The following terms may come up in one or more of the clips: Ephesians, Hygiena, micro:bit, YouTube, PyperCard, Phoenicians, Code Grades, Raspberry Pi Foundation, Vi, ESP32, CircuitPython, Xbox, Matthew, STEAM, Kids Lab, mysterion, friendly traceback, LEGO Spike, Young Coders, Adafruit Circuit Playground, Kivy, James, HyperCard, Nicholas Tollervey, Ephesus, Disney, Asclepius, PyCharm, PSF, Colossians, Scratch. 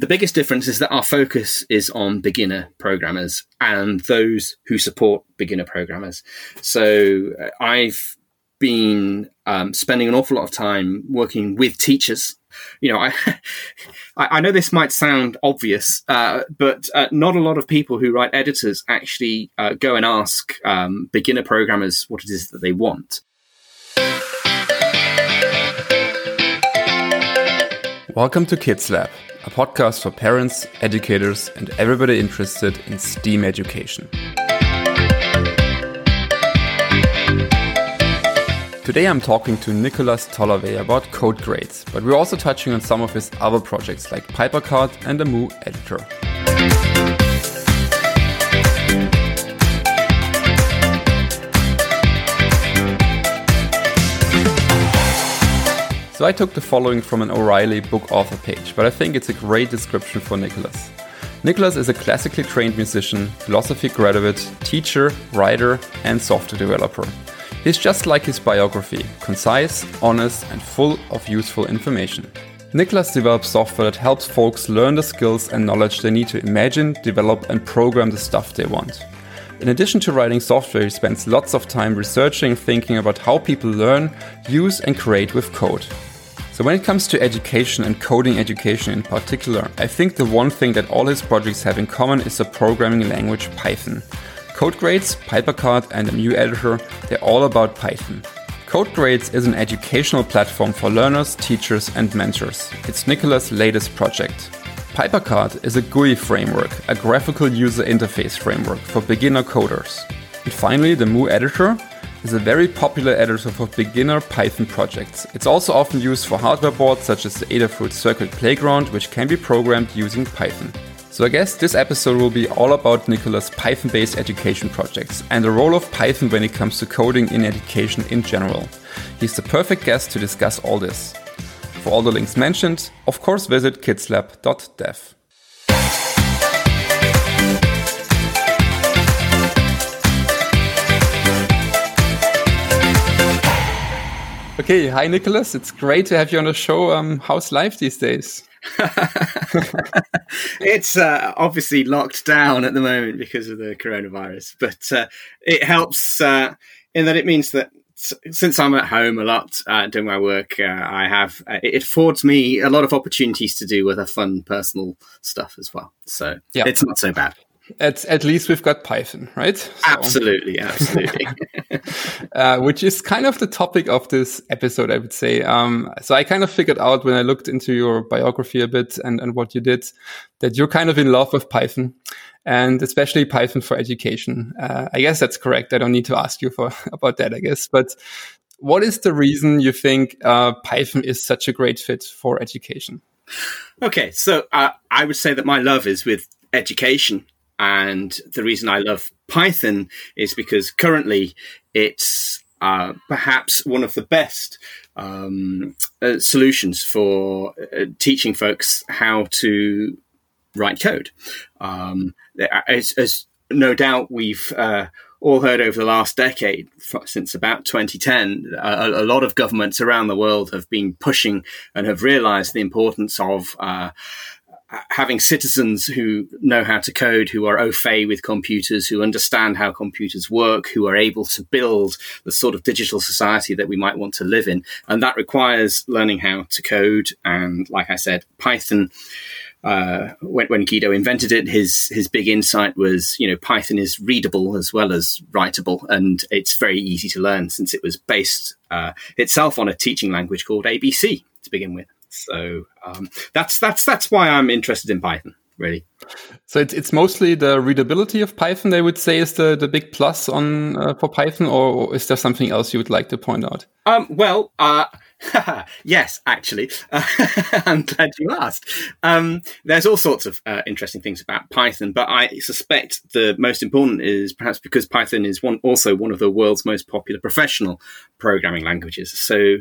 The biggest difference is that our focus is on beginner programmers and those who support beginner programmers. So I've been spending an awful lot of time working with teachers. You know, I know this might sound obvious, but not a lot of people who write editors actually go and ask beginner programmers what it is that they want. Welcome to Kids Lab, a podcast for parents, educators, and everybody interested in STEAM education. Today I'm talking to Nicholas Tollervey about Code Grades, but we're also touching on some of his other projects like PyperCard and the Mu Editor. So I took the following from an O'Reilly book author page, but I think it's a great description for Nicholas. Nicholas is a classically trained musician, philosophy graduate, teacher, writer, and software developer. He's just like his biography, concise, honest, and full of useful information. Nicholas develops software that helps folks learn the skills and knowledge they need to imagine, develop, and program the stuff they want. In addition to writing software, he spends lots of time researching and thinking about how people learn, use, and create with code. So when it comes to education and coding education in particular, I think the one thing that all his projects have in common is the programming language Python. Code Grades, PyperCard, and the Mu Editor, they're all about Python. Code Grades is an educational platform for learners, teachers, and mentors. It's Nicholas' latest project. PyperCard is a GUI framework, a graphical user interface framework for beginner coders. And finally, the Mu Editor is a very popular editor for beginner Python projects. It's also often used for hardware boards such as the Adafruit Circuit Playground, which can be programmed using Python. So I guess this episode will be all about Nicholas' Python-based education projects and the role of Python when it comes to coding in education in general. He's the perfect guest to discuss all this. For all the links mentioned, of course visit kidslab.dev. Okay, hi Nicholas, it's great to have you on the show. How's life these days? It's obviously locked down at the moment because of the coronavirus, but it helps in that it means that since I'm at home a lot doing my work, it affords me a lot of opportunities to do other fun personal stuff as well. So yeah, it's not so bad. At least we've got Python, right? So. Absolutely. Which is kind of the topic of this episode, I would say. So I kind of figured out when I looked into your biography a bit and what you did, that you're kind of in love with Python, and especially Python for education. I guess that's correct. I don't need to ask you about that, I guess. But what is the reason you think Python is such a great fit for education? Okay, so I would say that my love is with education. And the reason I love Python is because currently it's perhaps one of the best solutions for teaching folks how to write code. As no doubt we've all heard over the last decade, since about 2010, a lot of governments around the world have been pushing and have realized the importance of having citizens who know how to code, who are au fait with computers, who understand how computers work, who are able to build the sort of digital society that we might want to live in. And that requires learning how to code. And like I said, Python, when Guido invented it, his big insight was, you know, Python is readable as well as writable. And it's very easy to learn since it was based itself on a teaching language called ABC to begin with. So that's why I'm interested in Python, really. So it's mostly the readability of Python, they would say, is the big plus on for Python, or is there something else you would like to point out? Yes, actually. I'm glad you asked. There's all sorts of interesting things about Python, but I suspect the most important is perhaps because Python is also one of the world's most popular professional programming languages. So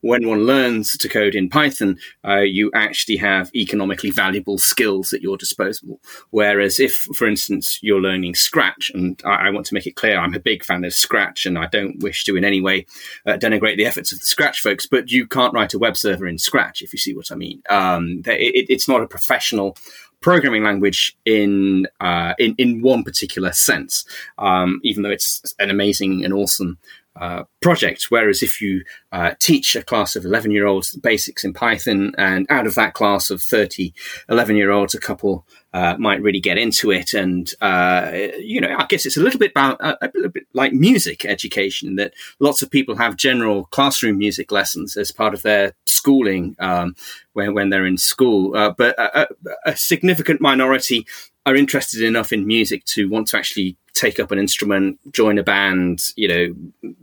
when one learns to code in Python, you actually have economically valuable skills at your disposal. disposable. Whereas if, for instance, you're learning Scratch, and I want to make it clear, I'm a big fan of Scratch, and I don't wish to in any way denigrate the efforts of the Scratch folks, but you can't write a web server in Scratch, if you see what I mean. It's not a professional programming language in one particular sense, even though it's an amazing and awesome project. Whereas if you teach a class of 11-year-olds the basics in Python, and out of that class of 30 11-year-olds, a couple might really get into it. And, I guess it's a little bit like music education, that lots of people have general classroom music lessons as part of their schooling when they're in school. But a significant minority are interested enough in music to want to actually take up an instrument, join a band,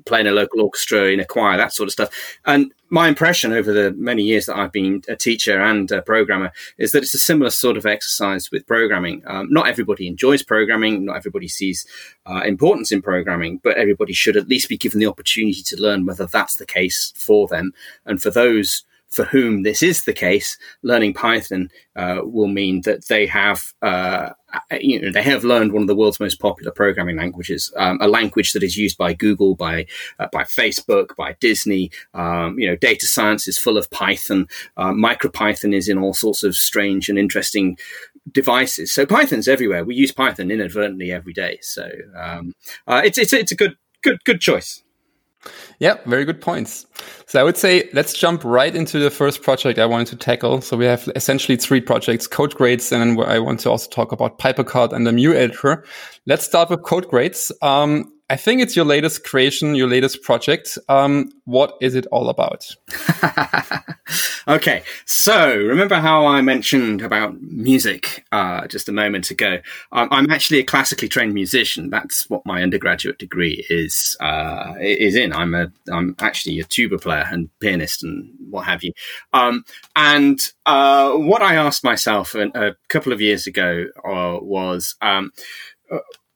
play in a local orchestra, in a choir, that sort of stuff. And my impression over the many years that I've been a teacher and a programmer is that it's a similar sort of exercise with programming. Not everybody enjoys programming. Not everybody sees importance in programming, but everybody should at least be given the opportunity to learn, whether that's the case for them. And for those for whom this is the case, learning Python will mean that they have learned one of the world's most popular programming languages, a language that is used by Google, by Facebook, by Disney. Data science is full of Python. MicroPython is in all sorts of strange and interesting devices. So Python's everywhere. We use Python inadvertently every day. So it's a good choice. Yeah, very good points. So I would say let's jump right into the first project I wanted to tackle. So we have essentially three projects: Code Grades, and then I want to also talk about PyperCard and the Mu Editor. Let's start with Code Grades. I think it's your latest creation, your latest project. What is it all about? Okay, so remember how I mentioned about music just a moment ago? I'm actually a classically trained musician. That's what my undergraduate degree is in. I'm actually a tuba player and pianist and what have you. And what I asked myself a couple of years ago was,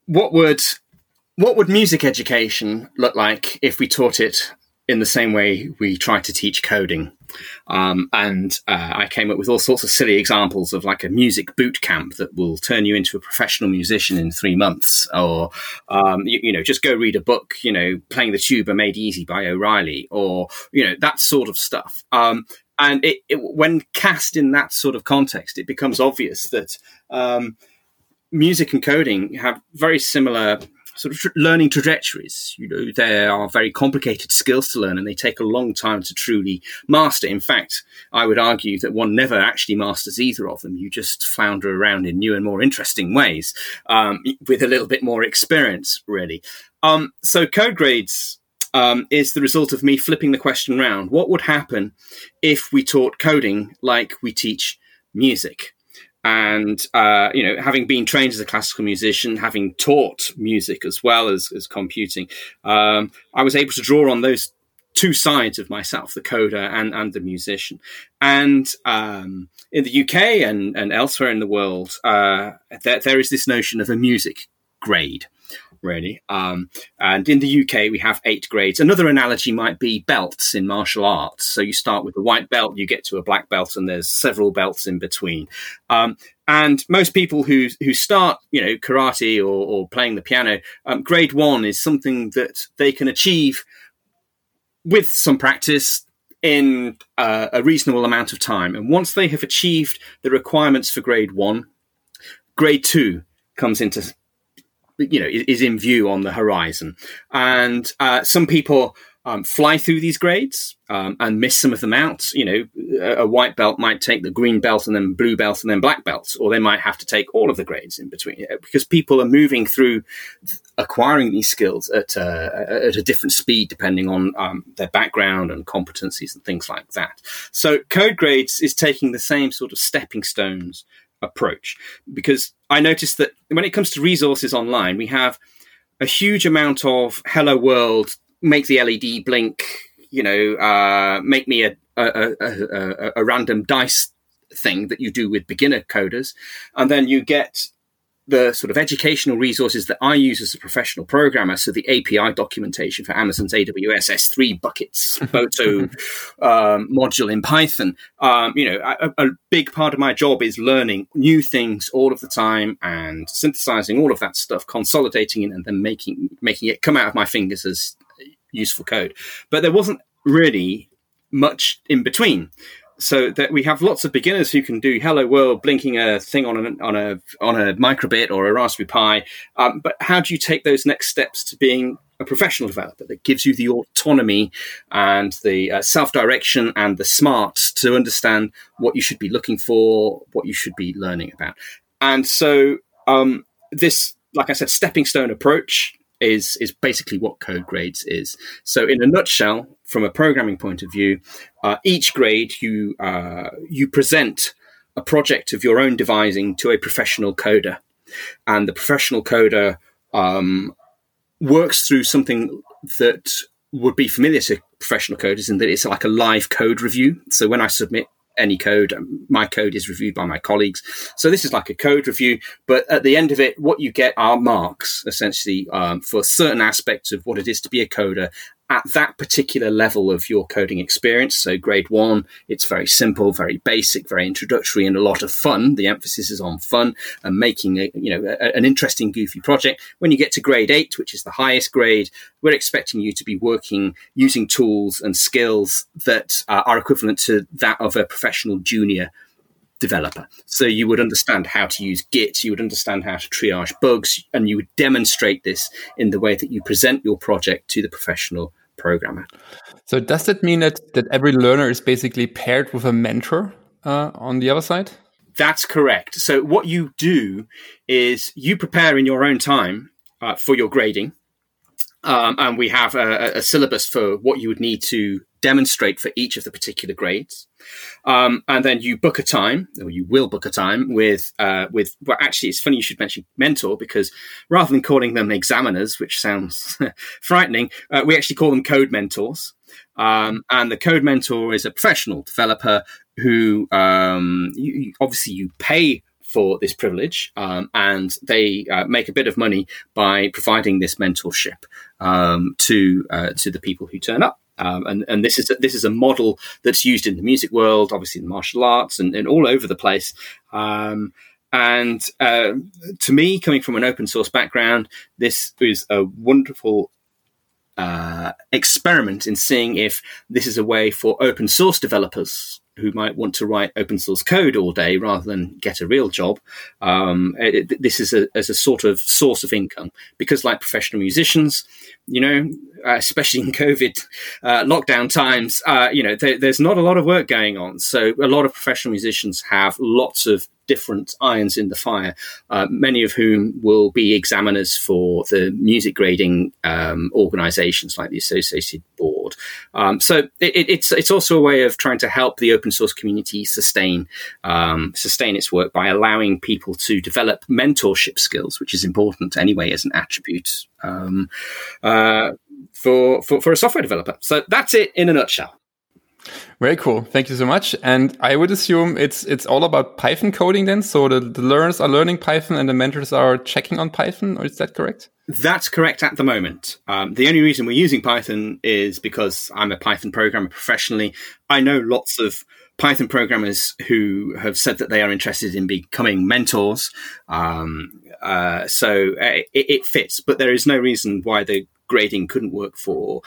what would music education look like if we taught it in the same way we try to teach coding? And I came up with all sorts of silly examples of like a music boot camp that will turn you into a professional musician in 3 months, or, just go read a book, Playing the Tuba Made Easy by O'Reilly, or, that sort of stuff. And it, when cast in that sort of context, it becomes obvious that music and coding have very similar sort of learning trajectories. There are very complicated skills to learn, and they take a long time to truly master. In fact, I would argue that one never actually masters either of them. You just flounder around in new and more interesting ways with a little bit more experience, really. So Code Grades is the result of me flipping the question around. What would happen if we taught coding like we teach music? And, having been trained as a classical musician, having taught music as well as computing, I was able to draw on those two sides of myself, the coder and the musician. And in the UK and elsewhere in the world, there is this notion of a music grade, really. And in the UK, we have 8 grades. Another analogy might be belts in martial arts. So you start with a white belt, you get to a black belt, and there's several belts in between. And most people who start, karate or playing the piano, grade 1 is something that they can achieve with some practice in a reasonable amount of time. And once they have achieved the requirements for grade 1, grade 2 comes into is in view on the horizon. And some people fly through these grades and miss some of them out. A white belt might take the green belt and then blue belt and then black belt, or they might have to take all of the grades in between, because people are moving through acquiring these skills at a different speed, depending on their background and competencies and things like that. So Code Grades is taking the same sort of stepping stones approach, because I noticed that when it comes to resources online, we have a huge amount of hello world, make the LED blink, make me a random dice thing that you do with beginner coders. And then you get the sort of educational resources that I use as a professional programmer, so the API documentation for Amazon's AWS S3 buckets, boto module in Python, a big part of my job is learning new things all of the time and synthesizing all of that stuff, consolidating it, and then making it come out of my fingers as useful code. But there wasn't really much in between. So that we have lots of beginners who can do hello world, blinking a thing on a micro:bit or a Raspberry Pi. But how do you take those next steps to being a professional developer that gives you the autonomy and the self-direction and the smarts to understand what you should be looking for, what you should be learning about? And so this, like I said, stepping stone approach is basically what Code Grades is. So in a nutshell, from a programming point of view, each grade you present a project of your own devising to a professional coder. And the professional coder works through something that would be familiar to professional coders in that it's like a live code review. So when I submit any code, my code is reviewed by my colleagues. So this is like a code review, but at the end of it, what you get are marks, essentially, for certain aspects of what it is to be a coder at that particular level of your coding experience. So grade one, it's very simple, very basic, very introductory, and a lot of fun. The emphasis is on fun and making an interesting, goofy project. When you get to grade 8, which is the highest grade, we're expecting you to be working using tools and skills that are equivalent to that of a professional junior developer. So you would understand how to use Git, you would understand how to triage bugs, and you would demonstrate this in the way that you present your project to the professional programmer. So does that mean that every learner is basically paired with a mentor on the other side? That's correct. So what you do is you prepare in your own time for your grading, and we have a syllabus for what you would need to demonstrate for each of the particular grades. And then you book a time, or you will book a time with. Well, actually, it's funny you should mention mentor, because rather than calling them examiners, which sounds frightening, we actually call them code mentors. And the code mentor is a professional developer who obviously you pay for this privilege, and they make a bit of money by providing this mentorship to the people who turn up. And this is a model that's used in the music world, obviously in the martial arts, and all over the place. And to me, coming from an open source background, this is a wonderful experiment in seeing if this is a way for open source developers who might want to write open source code all day rather than get a real job. This is as a sort of source of income, because like professional musicians, especially in COVID lockdown times, there's not a lot of work going on. So a lot of professional musicians have lots of different irons in the fire, many of whom will be examiners for the music grading organizations like the Associated Board. So it's also a way of trying to help the open source community sustain its work by allowing people to develop mentorship skills, which is important anyway as an attribute for a software developer. So that's it in a nutshell. Very cool. Thank you so much. And I would assume it's all about Python coding then. So the learners are learning Python and the mentors are checking on Python. Or is that correct? That's correct at the moment. The only reason we're using Python is because I'm a Python programmer professionally. I know lots of Python programmers who have said that they are interested in becoming mentors. So it fits, but there is no reason why the grading couldn't work for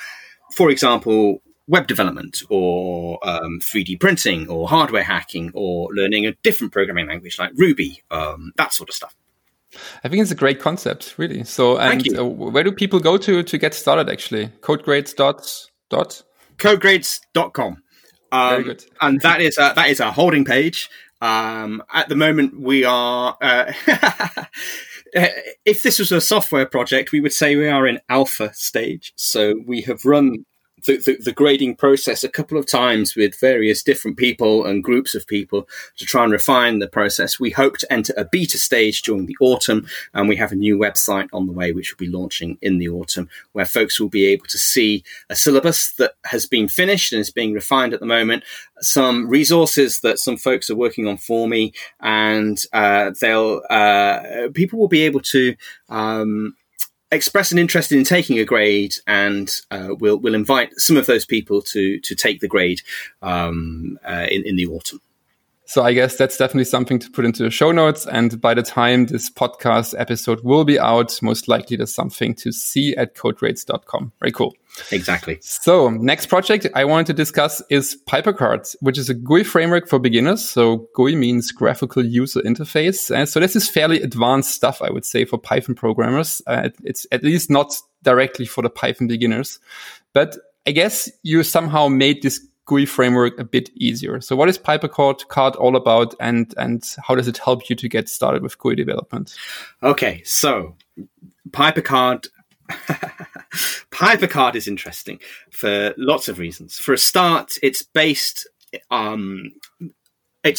example, web development or 3D printing or hardware hacking or learning a different programming language like Ruby, that sort of stuff. I think it's a great concept, really. So, and where do people go to get started, actually? Codegrades.com. Very good. And that is our holding page. At the moment, we are... if this was a software project, we would say we are in alpha stage. So we have run the grading process a couple of times with various different people and groups of people to try and refine the process. We hope to enter a beta stage during the autumn, and we have a new website on the way, which will be launching in the autumn, where folks will be able to see a syllabus that has been finished and is being refined at the moment, some resources that some folks are working on for me, and people will be able to express an interest in taking a grade, and we'll invite some of those people to take the grade in the autumn. So I guess that's definitely something to put into the show notes. And by the time this podcast episode will be out, most likely there's something to see at codegrades.com. Very cool. Exactly. So next project I wanted to discuss is PyperCard, which is a GUI framework for beginners. So GUI means graphical user interface. So this is fairly advanced stuff, I would say, for Python programmers. It's at least not directly for the Python beginners. But I guess you somehow made this GUI framework a bit easier. So what is PyperCard all about, and how does it help you to get started with GUI development? Okay, so PyperCard is interesting for lots of reasons. For a start, its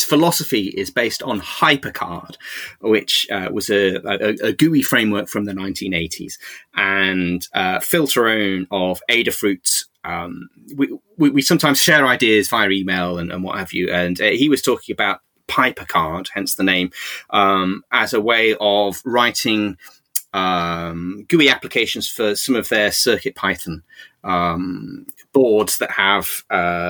philosophy is based on HyperCard, which was a GUI framework from the 1980s. And Phil Teron of Adafruit, we sometimes share ideas via email and what have you. And he was talking about PyperCard, hence the name, as a way of writing GUI applications for some of their CircuitPython boards that have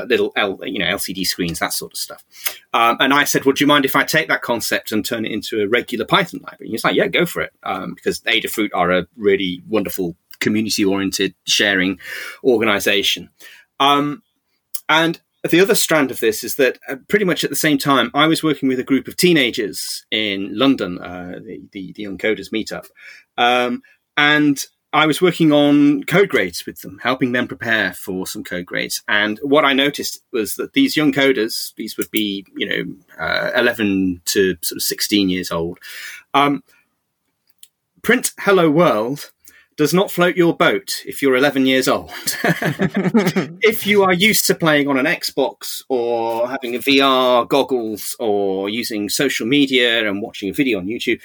little LCD screens, that sort of stuff. And I said, well, do you mind if I take that concept and turn it into a regular Python library? And he's like, yeah, go for it, because Adafruit are a really wonderful community-oriented sharing organization. And the other strand of this is that pretty much at the same time, I was working with a group of teenagers in London, the Young Coders meetup. And I was working on code grades with them, helping them prepare for some code grades. And what I noticed was that these young coders, these would be, 11 to sort of 16 years old, print hello world does not float your boat if you're 11 years old. If you are used to playing on an Xbox or having a VR goggles or using social media and watching a video on YouTube,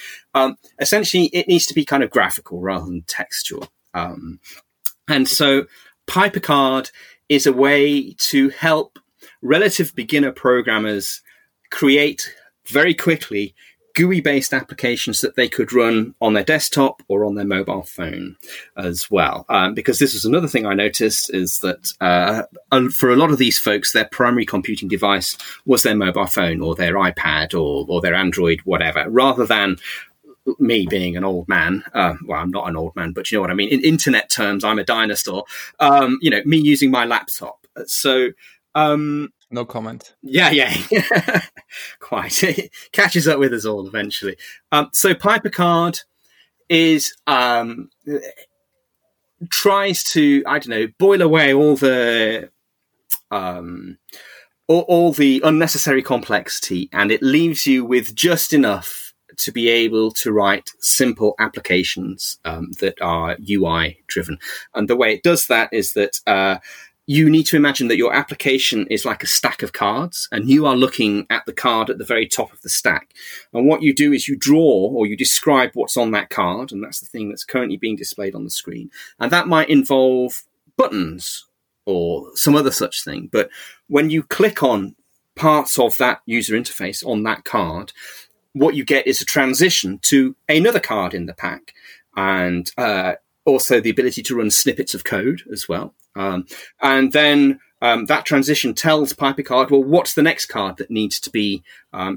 essentially it needs to be kind of graphical rather than textual. And so PyperCard is a way to help relative beginner programmers create very quickly GUI-based applications that they could run on their desktop or on their mobile phone as well. Because this is another thing I noticed, is that for a lot of these folks, their primary computing device was their mobile phone or their iPad or their Android, whatever, rather than me being an old man. Well, I'm not an old man, but you know what I mean. In internet terms, I'm a dinosaur. Me using my laptop. So... no comment. Yeah. Quite. It catches up with us all eventually. So PyperCard is tries to, boil away all the all the unnecessary complexity, and it leaves you with just enough to be able to write simple applications that are UI driven. And the way it does that is that you need to imagine that your application is like a stack of cards, and you are looking at the card at the very top of the stack. And what you do is you draw or you describe what's on that card, and that's the thing that's currently being displayed on the screen. And that might involve buttons or some other such thing. But when you click on parts of that user interface on that card, what you get is a transition to another card in the pack, and also the ability to run snippets of code as well. And then that transition tells PyperCard, well, what's the next card that needs to be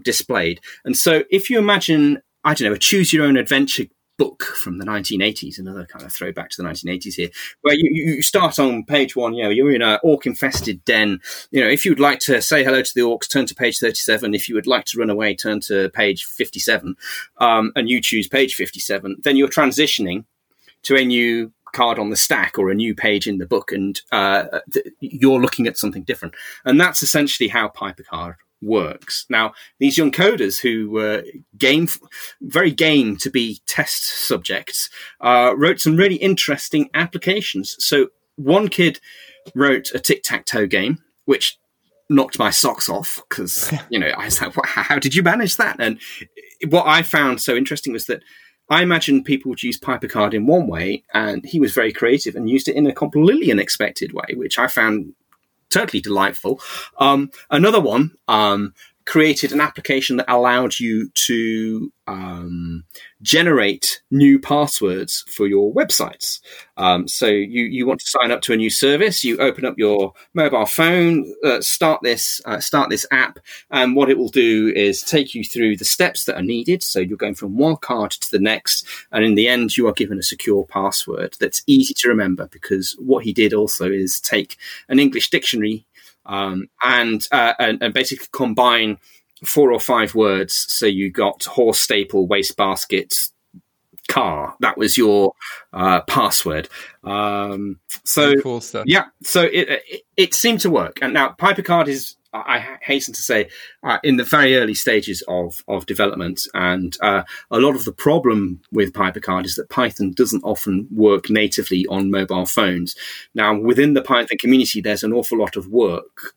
displayed? And so if you imagine, a choose-your-own-adventure book from the 1980s, another kind of throwback to the 1980s here, where you start on page one, you're in an orc-infested den. If you'd like to say hello to the orcs, turn to page 37. If you would like to run away, turn to page 57. And you choose page 57. Then you're transitioning to a new card on the stack or a new page in the book, and you're looking at something different. And that's essentially how PyperCard works. Now, these young coders who were very game to be test subjects wrote some really interesting applications. So one kid wrote a tic-tac-toe game, which knocked my socks off because, you know, I was like, how did you manage that? And what I found so interesting was that I imagine people would use PyperCard in one way, and he was very creative and used it in a completely unexpected way, which I found totally delightful. Another one created an application that allowed you to generate new passwords for your websites. So you want to sign up to a new service, you open up your mobile phone, start this app, and what it will do is take you through the steps that are needed. So you're going from one card to the next, and in the end, you are given a secure password that's easy to remember, because what he did also is take an English dictionary and basically combine 4 or 5 words. So you got horse staple, wastebasket, car. That was your password. So cool stuff. Yeah, so it seemed to work. And now PyperCard is, I hasten to say, in the very early stages of development. And a lot of the problem with PyperCard is that Python doesn't often work natively on mobile phones. Now, within the Python community, there's an awful lot of work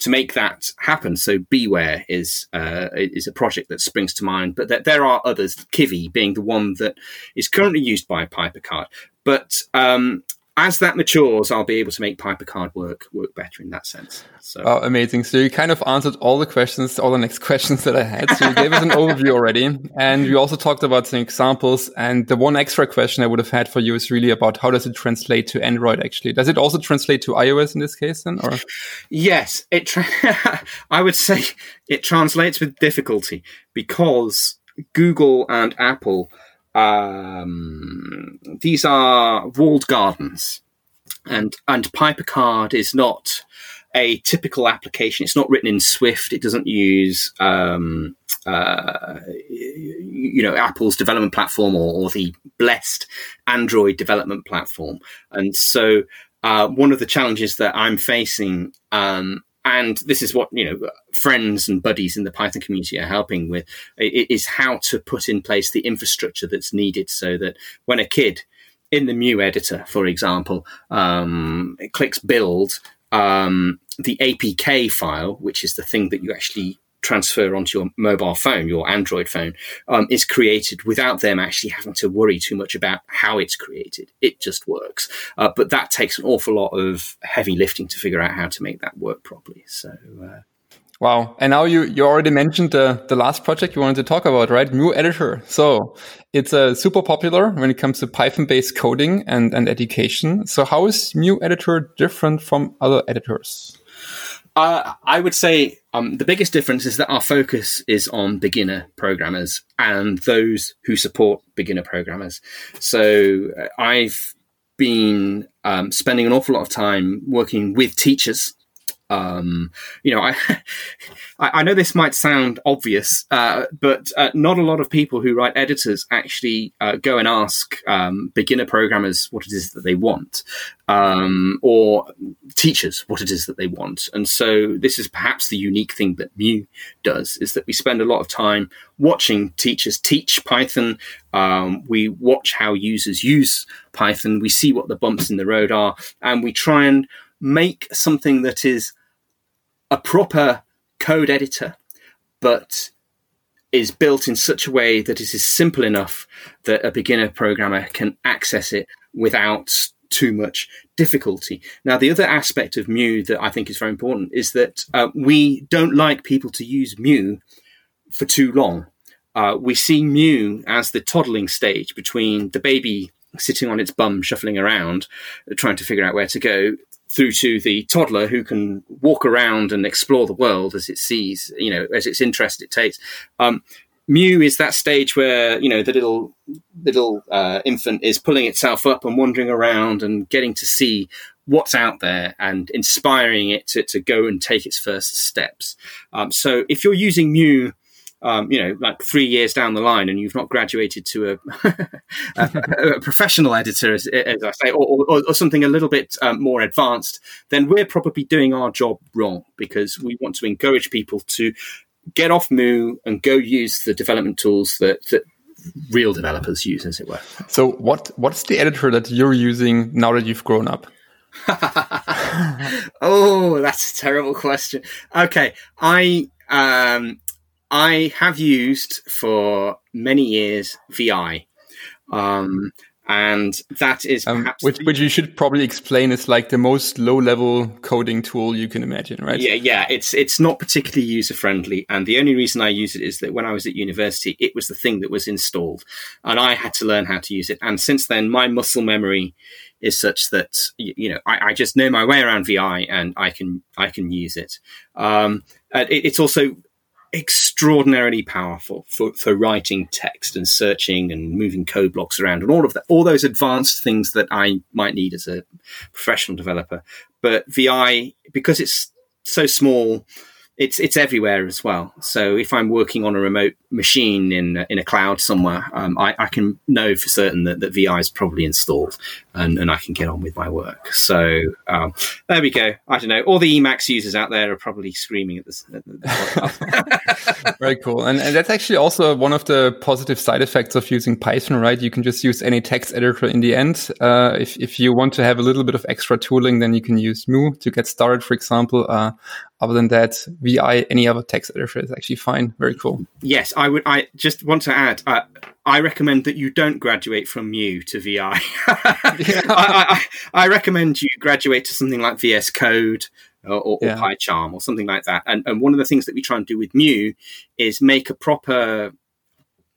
to make that happen. So Beware is a project that springs to mind, but there are others, Kivy being the one that is currently used by PyperCard. But as that matures, I'll be able to make PyperCard work better in that sense. So. Oh, amazing. So you kind of answered all the next questions that I had. So you gave us an overview already. And you also talked about some examples. And the one extra question I would have had for you is really about how does it translate to Android, actually? Does it also translate to iOS in this case then? Or? Yes. I would say it translates with difficulty, because Google and Apple... these are walled gardens, and PyperCard is not a typical application. It's not written in Swift. It doesn't use Apple's development platform or the blessed Android development platform. And so one of the challenges that I'm facing, and this is what, friends and buddies in the Python community are helping with, is how to put in place the infrastructure that's needed so that when a kid in the Mu Editor, for example, clicks build, the APK file, which is the thing that you actually transfer onto your mobile phone, your Android phone, is created without them actually having to worry too much about how it's created. It just works. But that takes an awful lot of heavy lifting to figure out how to make that work properly. So, wow. And now you already mentioned the last project you wanted to talk about, right? Mu Editor. So it's super popular when it comes to Python-based coding and education. So how is Mu Editor different from other editors? I would say the biggest difference is that our focus is on beginner programmers and those who support beginner programmers. So I've been spending an awful lot of time working with teachers. I know this might sound obvious, but not a lot of people who write editors actually go and ask beginner programmers what it is that they want, or teachers what it is that they want. And so this is perhaps the unique thing that Mu does, is that we spend a lot of time watching teachers teach Python. We watch how users use Python. We see what the bumps in the road are, and we try and make something that is a proper code editor, but is built in such a way that it is simple enough that a beginner programmer can access it without too much difficulty. Now, the other aspect of Mu that I think is very important is that we don't like people to use Mu for too long. We see Mu as the toddling stage between the baby sitting on its bum, shuffling around, trying to figure out where to go, through to the toddler who can walk around and explore the world as it sees, as its interest it takes. Mu is that stage where, the little infant is pulling itself up and wandering around and getting to see what's out there and inspiring it to go and take its first steps. So if you're using Mu, like 3 years down the line, and you've not graduated to a professional editor, as I say, or something a little bit more advanced, then we're probably doing our job wrong, because we want to encourage people to get off Mu and go use the development tools that real developers use, as it were. So what's the editor that you're using now that you've grown up? Oh, that's a terrible question. Okay, I have used for many years Vi, and that is perhaps which you should probably explain is like the most low-level coding tool you can imagine, right? Yeah. It's not particularly user-friendly, and the only reason I use it is that when I was at university, it was the thing that was installed, and I had to learn how to use it. And since then, my muscle memory is such that I just know my way around Vi, and I can use it. It's also extraordinarily powerful for writing text and searching and moving code blocks around and all of that, all those advanced things that I might need as a professional developer. But Vi, because it's so small, it's everywhere as well. So if I'm working on a remote machine in a cloud somewhere, I can know for certain that Vi is probably installed, and I can get on with my work. So there we go. I don't know. All the Emacs users out there are probably screaming at this. Very cool. And that's actually also one of the positive side effects of using Python, right? You can just use any text editor in the end. If you want to have a little bit of extra tooling, then you can use Mu to get started, for example. Other than that, Vi, any other text editor is actually fine. Very cool. Yes, I just want to add, I recommend that you don't graduate from Mu to Vi. Yeah. I recommend you graduate to something like VS Code or PyCharm or something like that. And one of the things that we try and do with Mu is make a proper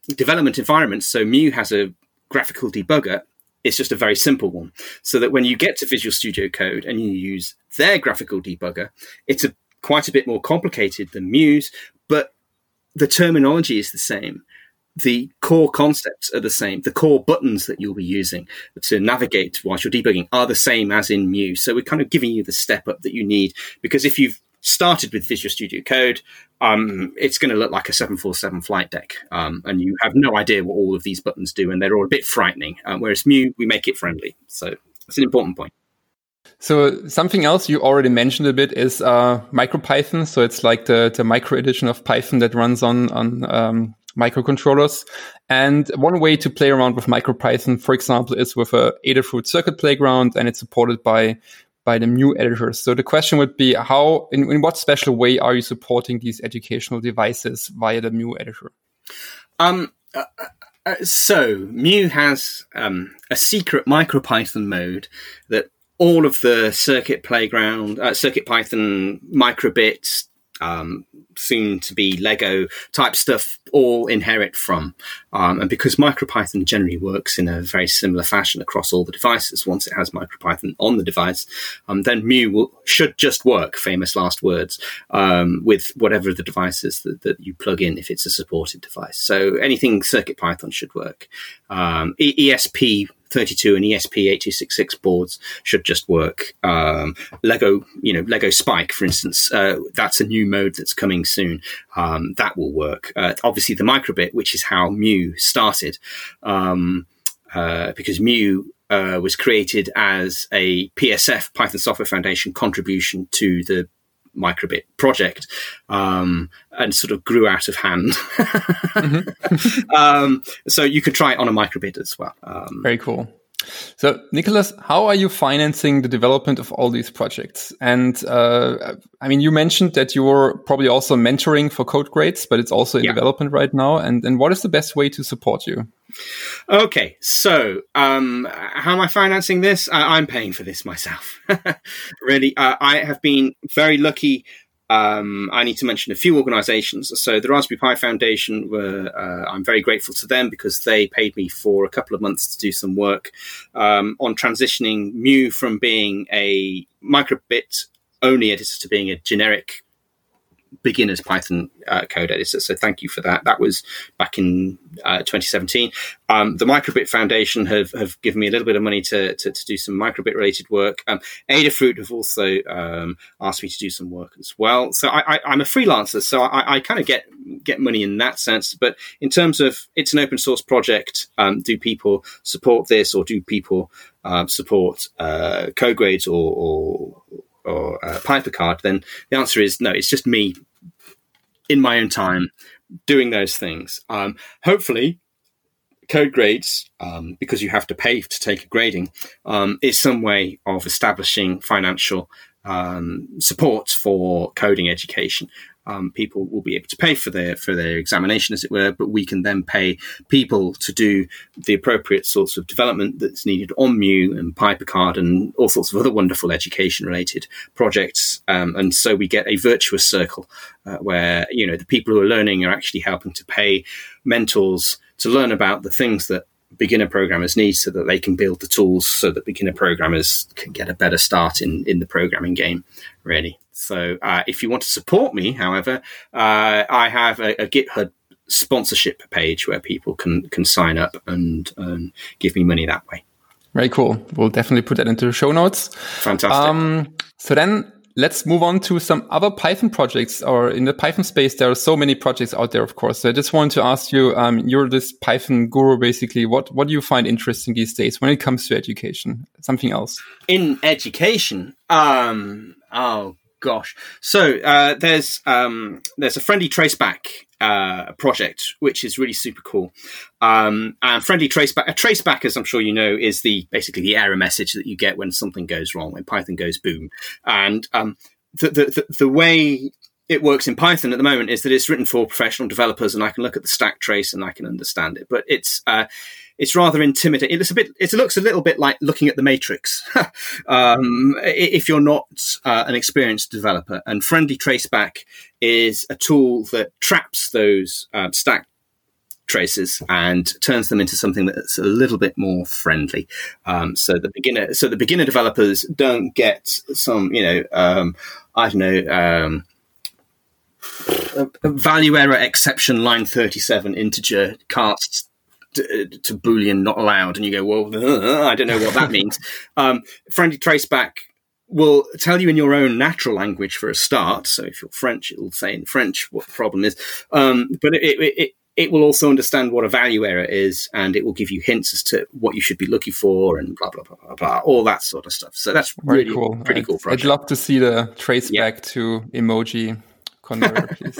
development environment. So Mu has a graphical debugger. It's just a very simple one. So that when you get to Visual Studio Code and you use their graphical debugger, it's quite a bit more complicated than Mu's, but the terminology is the same. The core concepts are the same. The core buttons that you'll be using to navigate whilst you're debugging are the same as in Mu. So we're kind of giving you the step up that you need, because if you've started with Visual Studio Code, it's going to look like a 747 flight deck, and you have no idea what all of these buttons do, and they're all a bit frightening, whereas Mu, we make it friendly. So it's an important point. So something else you already mentioned a bit is MicroPython. So it's like the micro edition of Python that runs on microcontrollers. And one way to play around with MicroPython, for example, is with a Adafruit Circuit Playground, and it's supported by the Mu editors. So the question would be, how, in what special way are you supporting these educational devices via the Mu editor? So Mu has a secret MicroPython mode that all of the Circuit Playground, CircuitPython, micro:bit, soon to be Lego type stuff, all inherit from. And because MicroPython generally works in a very similar fashion across all the devices, once it has MicroPython on the device, then Mu should just work, famous last words, with whatever the device is that you plug in, if it's a supported device. So anything CircuitPython should work. ESP32 and ESP8266 boards should just work. Lego Spike, for instance, that's a new mode that's coming soon. That will work. Obviously, the micro:bit, which is how Mu started, because Mu was created as a PSF, Python Software Foundation, contribution to the micro:bit project, and sort of grew out of hand. Mm-hmm. So you could try it on a micro:bit as well. Very cool. So, Nicholas, how are you financing the development of all these projects? And you mentioned that you're probably also mentoring for Code Grades, but it's also in development right now. And what is the best way to support you? Okay, so how am I financing this? I'm paying for this myself. Really, I have been very lucky. I need to mention a few organizations. So the Raspberry Pi Foundation, I'm very grateful to them because they paid me for a couple of months to do some work on transitioning Mu from being a micro:bit only editor to being a generic beginner's Python code editor. So thank you for that. That was back in 2017. The micro:bit Foundation have given me a little bit of money to do some micro:bit related work. Adafruit have also asked me to do some work as well. So I'm a freelancer, so I kind of get money in that sense. But in terms of, it's an open source project. Do people support this, or do people support Code Grades or PyperCard? Then the answer is no. It's just me in my own time doing those things. Hopefully Code Grades, because you have to pay to take a grading, is some way of establishing financial support for coding education. People will be able to pay for their examination, as it were, but we can then pay people to do the appropriate sorts of development that's needed on Mu and PyperCard and all sorts of other wonderful education-related projects. And so we get a virtuous circle where, you know, the people who are learning are actually helping to pay mentors to learn about the things that beginner programmers need so that they can build the tools so that beginner programmers can get a better start in the programming game, really. So if you want to support me, however, I have a GitHub sponsorship page where people can sign up and give me money that way. Very cool. We'll definitely put that into the show notes. Fantastic. So then let's move on to some other Python projects, or in the Python space, there are so many projects out there, of course. So I just wanted to ask you, you're this Python guru, basically. What do you find interesting these days when it comes to education? Something else? In education? Gosh. So there's a friendly traceback project, which is really super cool. And friendly traceback, a traceback, as I'm sure you know, is basically the error message that you get when something goes wrong, when Python goes boom. And the way it works in Python at the moment is that it's written for professional developers, and I can look at the stack trace and I can understand it. But it's rather intimidating. It looks a little bit like looking at the Matrix if you're not an experienced developer. And friendly traceback is a tool that traps those stack traces and turns them into something that's a little bit more friendly. So the beginner developers don't get some, value error exception line 37 integer casts to Boolean not allowed, and you go, well, I don't know what that means. Friendly traceback will tell you in your own natural language for a start. So if you're French, it'll say in French what the problem is. But it will also understand what a value error is, and it will give you hints as to what you should be looking for and blah, blah, blah, blah, blah, all that sort of stuff. So that's really cool. Pretty cool project. I'd love to see the traceback to emoji converter, please.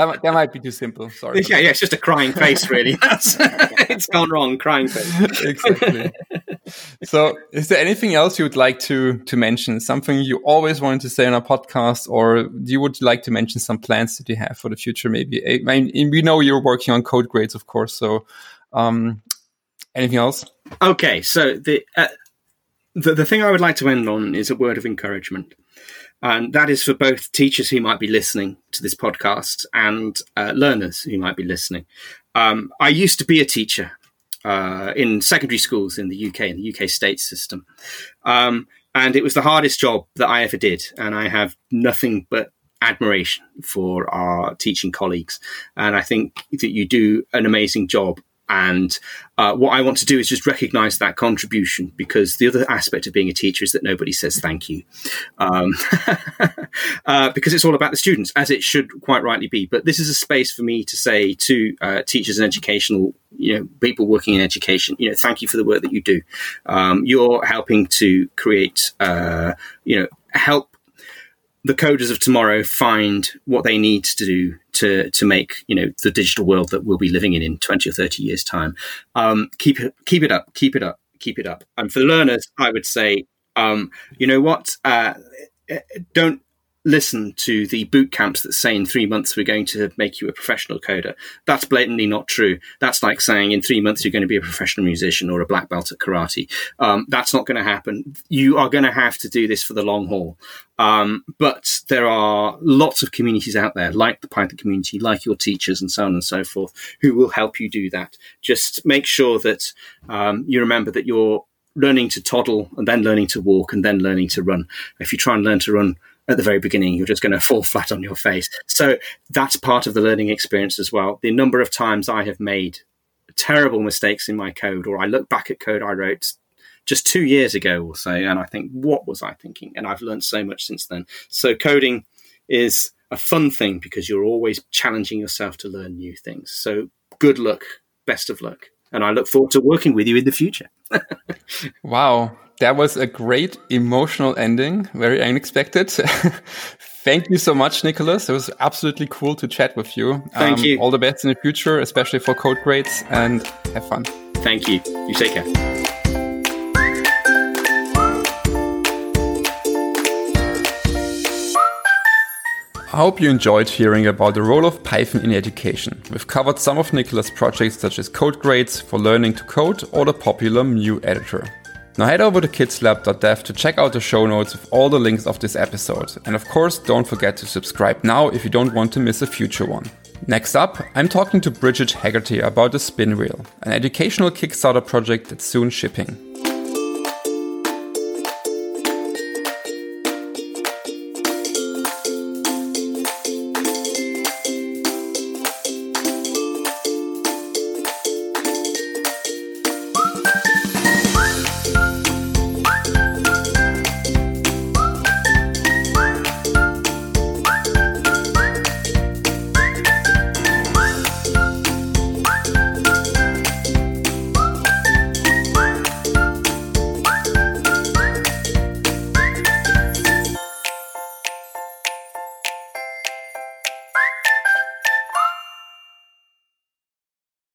That might be too simple. Sorry. Yeah, it's just a crying face, really. It's gone wrong, crying face. Exactly. So is there anything else you would like to mention? Something you always wanted to say on our podcast, or you would like to mention some plans that you have for the future, maybe? I mean, we know you're working on Code Grades, of course. So anything else? Okay. So the thing I would like to end on is a word of encouragement. And that is for both teachers who might be listening to this podcast and learners who might be listening. I used to be a teacher in secondary schools in the UK, in the UK state system. And it was the hardest job that I ever did. And I have nothing but admiration for our teaching colleagues. And I think that you do an amazing job. And what I want to do is just recognize that contribution, because the other aspect of being a teacher is that nobody says thank you, because it's all about the students, as it should quite rightly be. But this is a space for me to say to teachers and educational people working in education, thank you for the work that you do. You're helping to create, help the coders of tomorrow find what they need to do to make, the digital world that we'll be living in 20 or 30 years' time. Keep it up. And for the learners, I would say, you know what? Don't listen to the boot camps that say in 3 months we're going to make you a professional coder. That's blatantly not true. That's like saying in 3 months you're going to be a professional musician or a black belt at karate. That's not going to happen. You are going to have to do this for the long haul. But there are lots of communities out there, like the Python community, like your teachers and so on and so forth, who will help you do that. Just make sure that you remember that you're learning to toddle and then learning to walk and then learning to run. If you try and learn to run at the very beginning, you're just going to fall flat on your face. So that's part of the learning experience as well. The number of times I have made terrible mistakes in my code, or I look back at code I wrote just 2 years ago or so, and I think, what was I thinking? And I've learned so much since then. So coding is a fun thing because you're always challenging yourself to learn new things. So good luck, best of luck. And I look forward to working with you in the future. Wow. That was a great emotional ending, very unexpected. Thank you so much, Nicholas. It was absolutely cool to chat with you. Thank you. All the best in the future, especially for Code Grades, and have fun. Thank you. You take care. I hope you enjoyed hearing about the role of Python in education. We've covered some of Nicholas' projects such as Code Grades for learning to code or the popular Mu Editor. Now head over to kidslab.dev to check out the show notes with all the links of this episode. And of course, don't forget to subscribe now if you don't want to miss a future one. Next up, I'm talking to Bridget Haggerty about the Spin Wheel, an educational Kickstarter project that's soon shipping.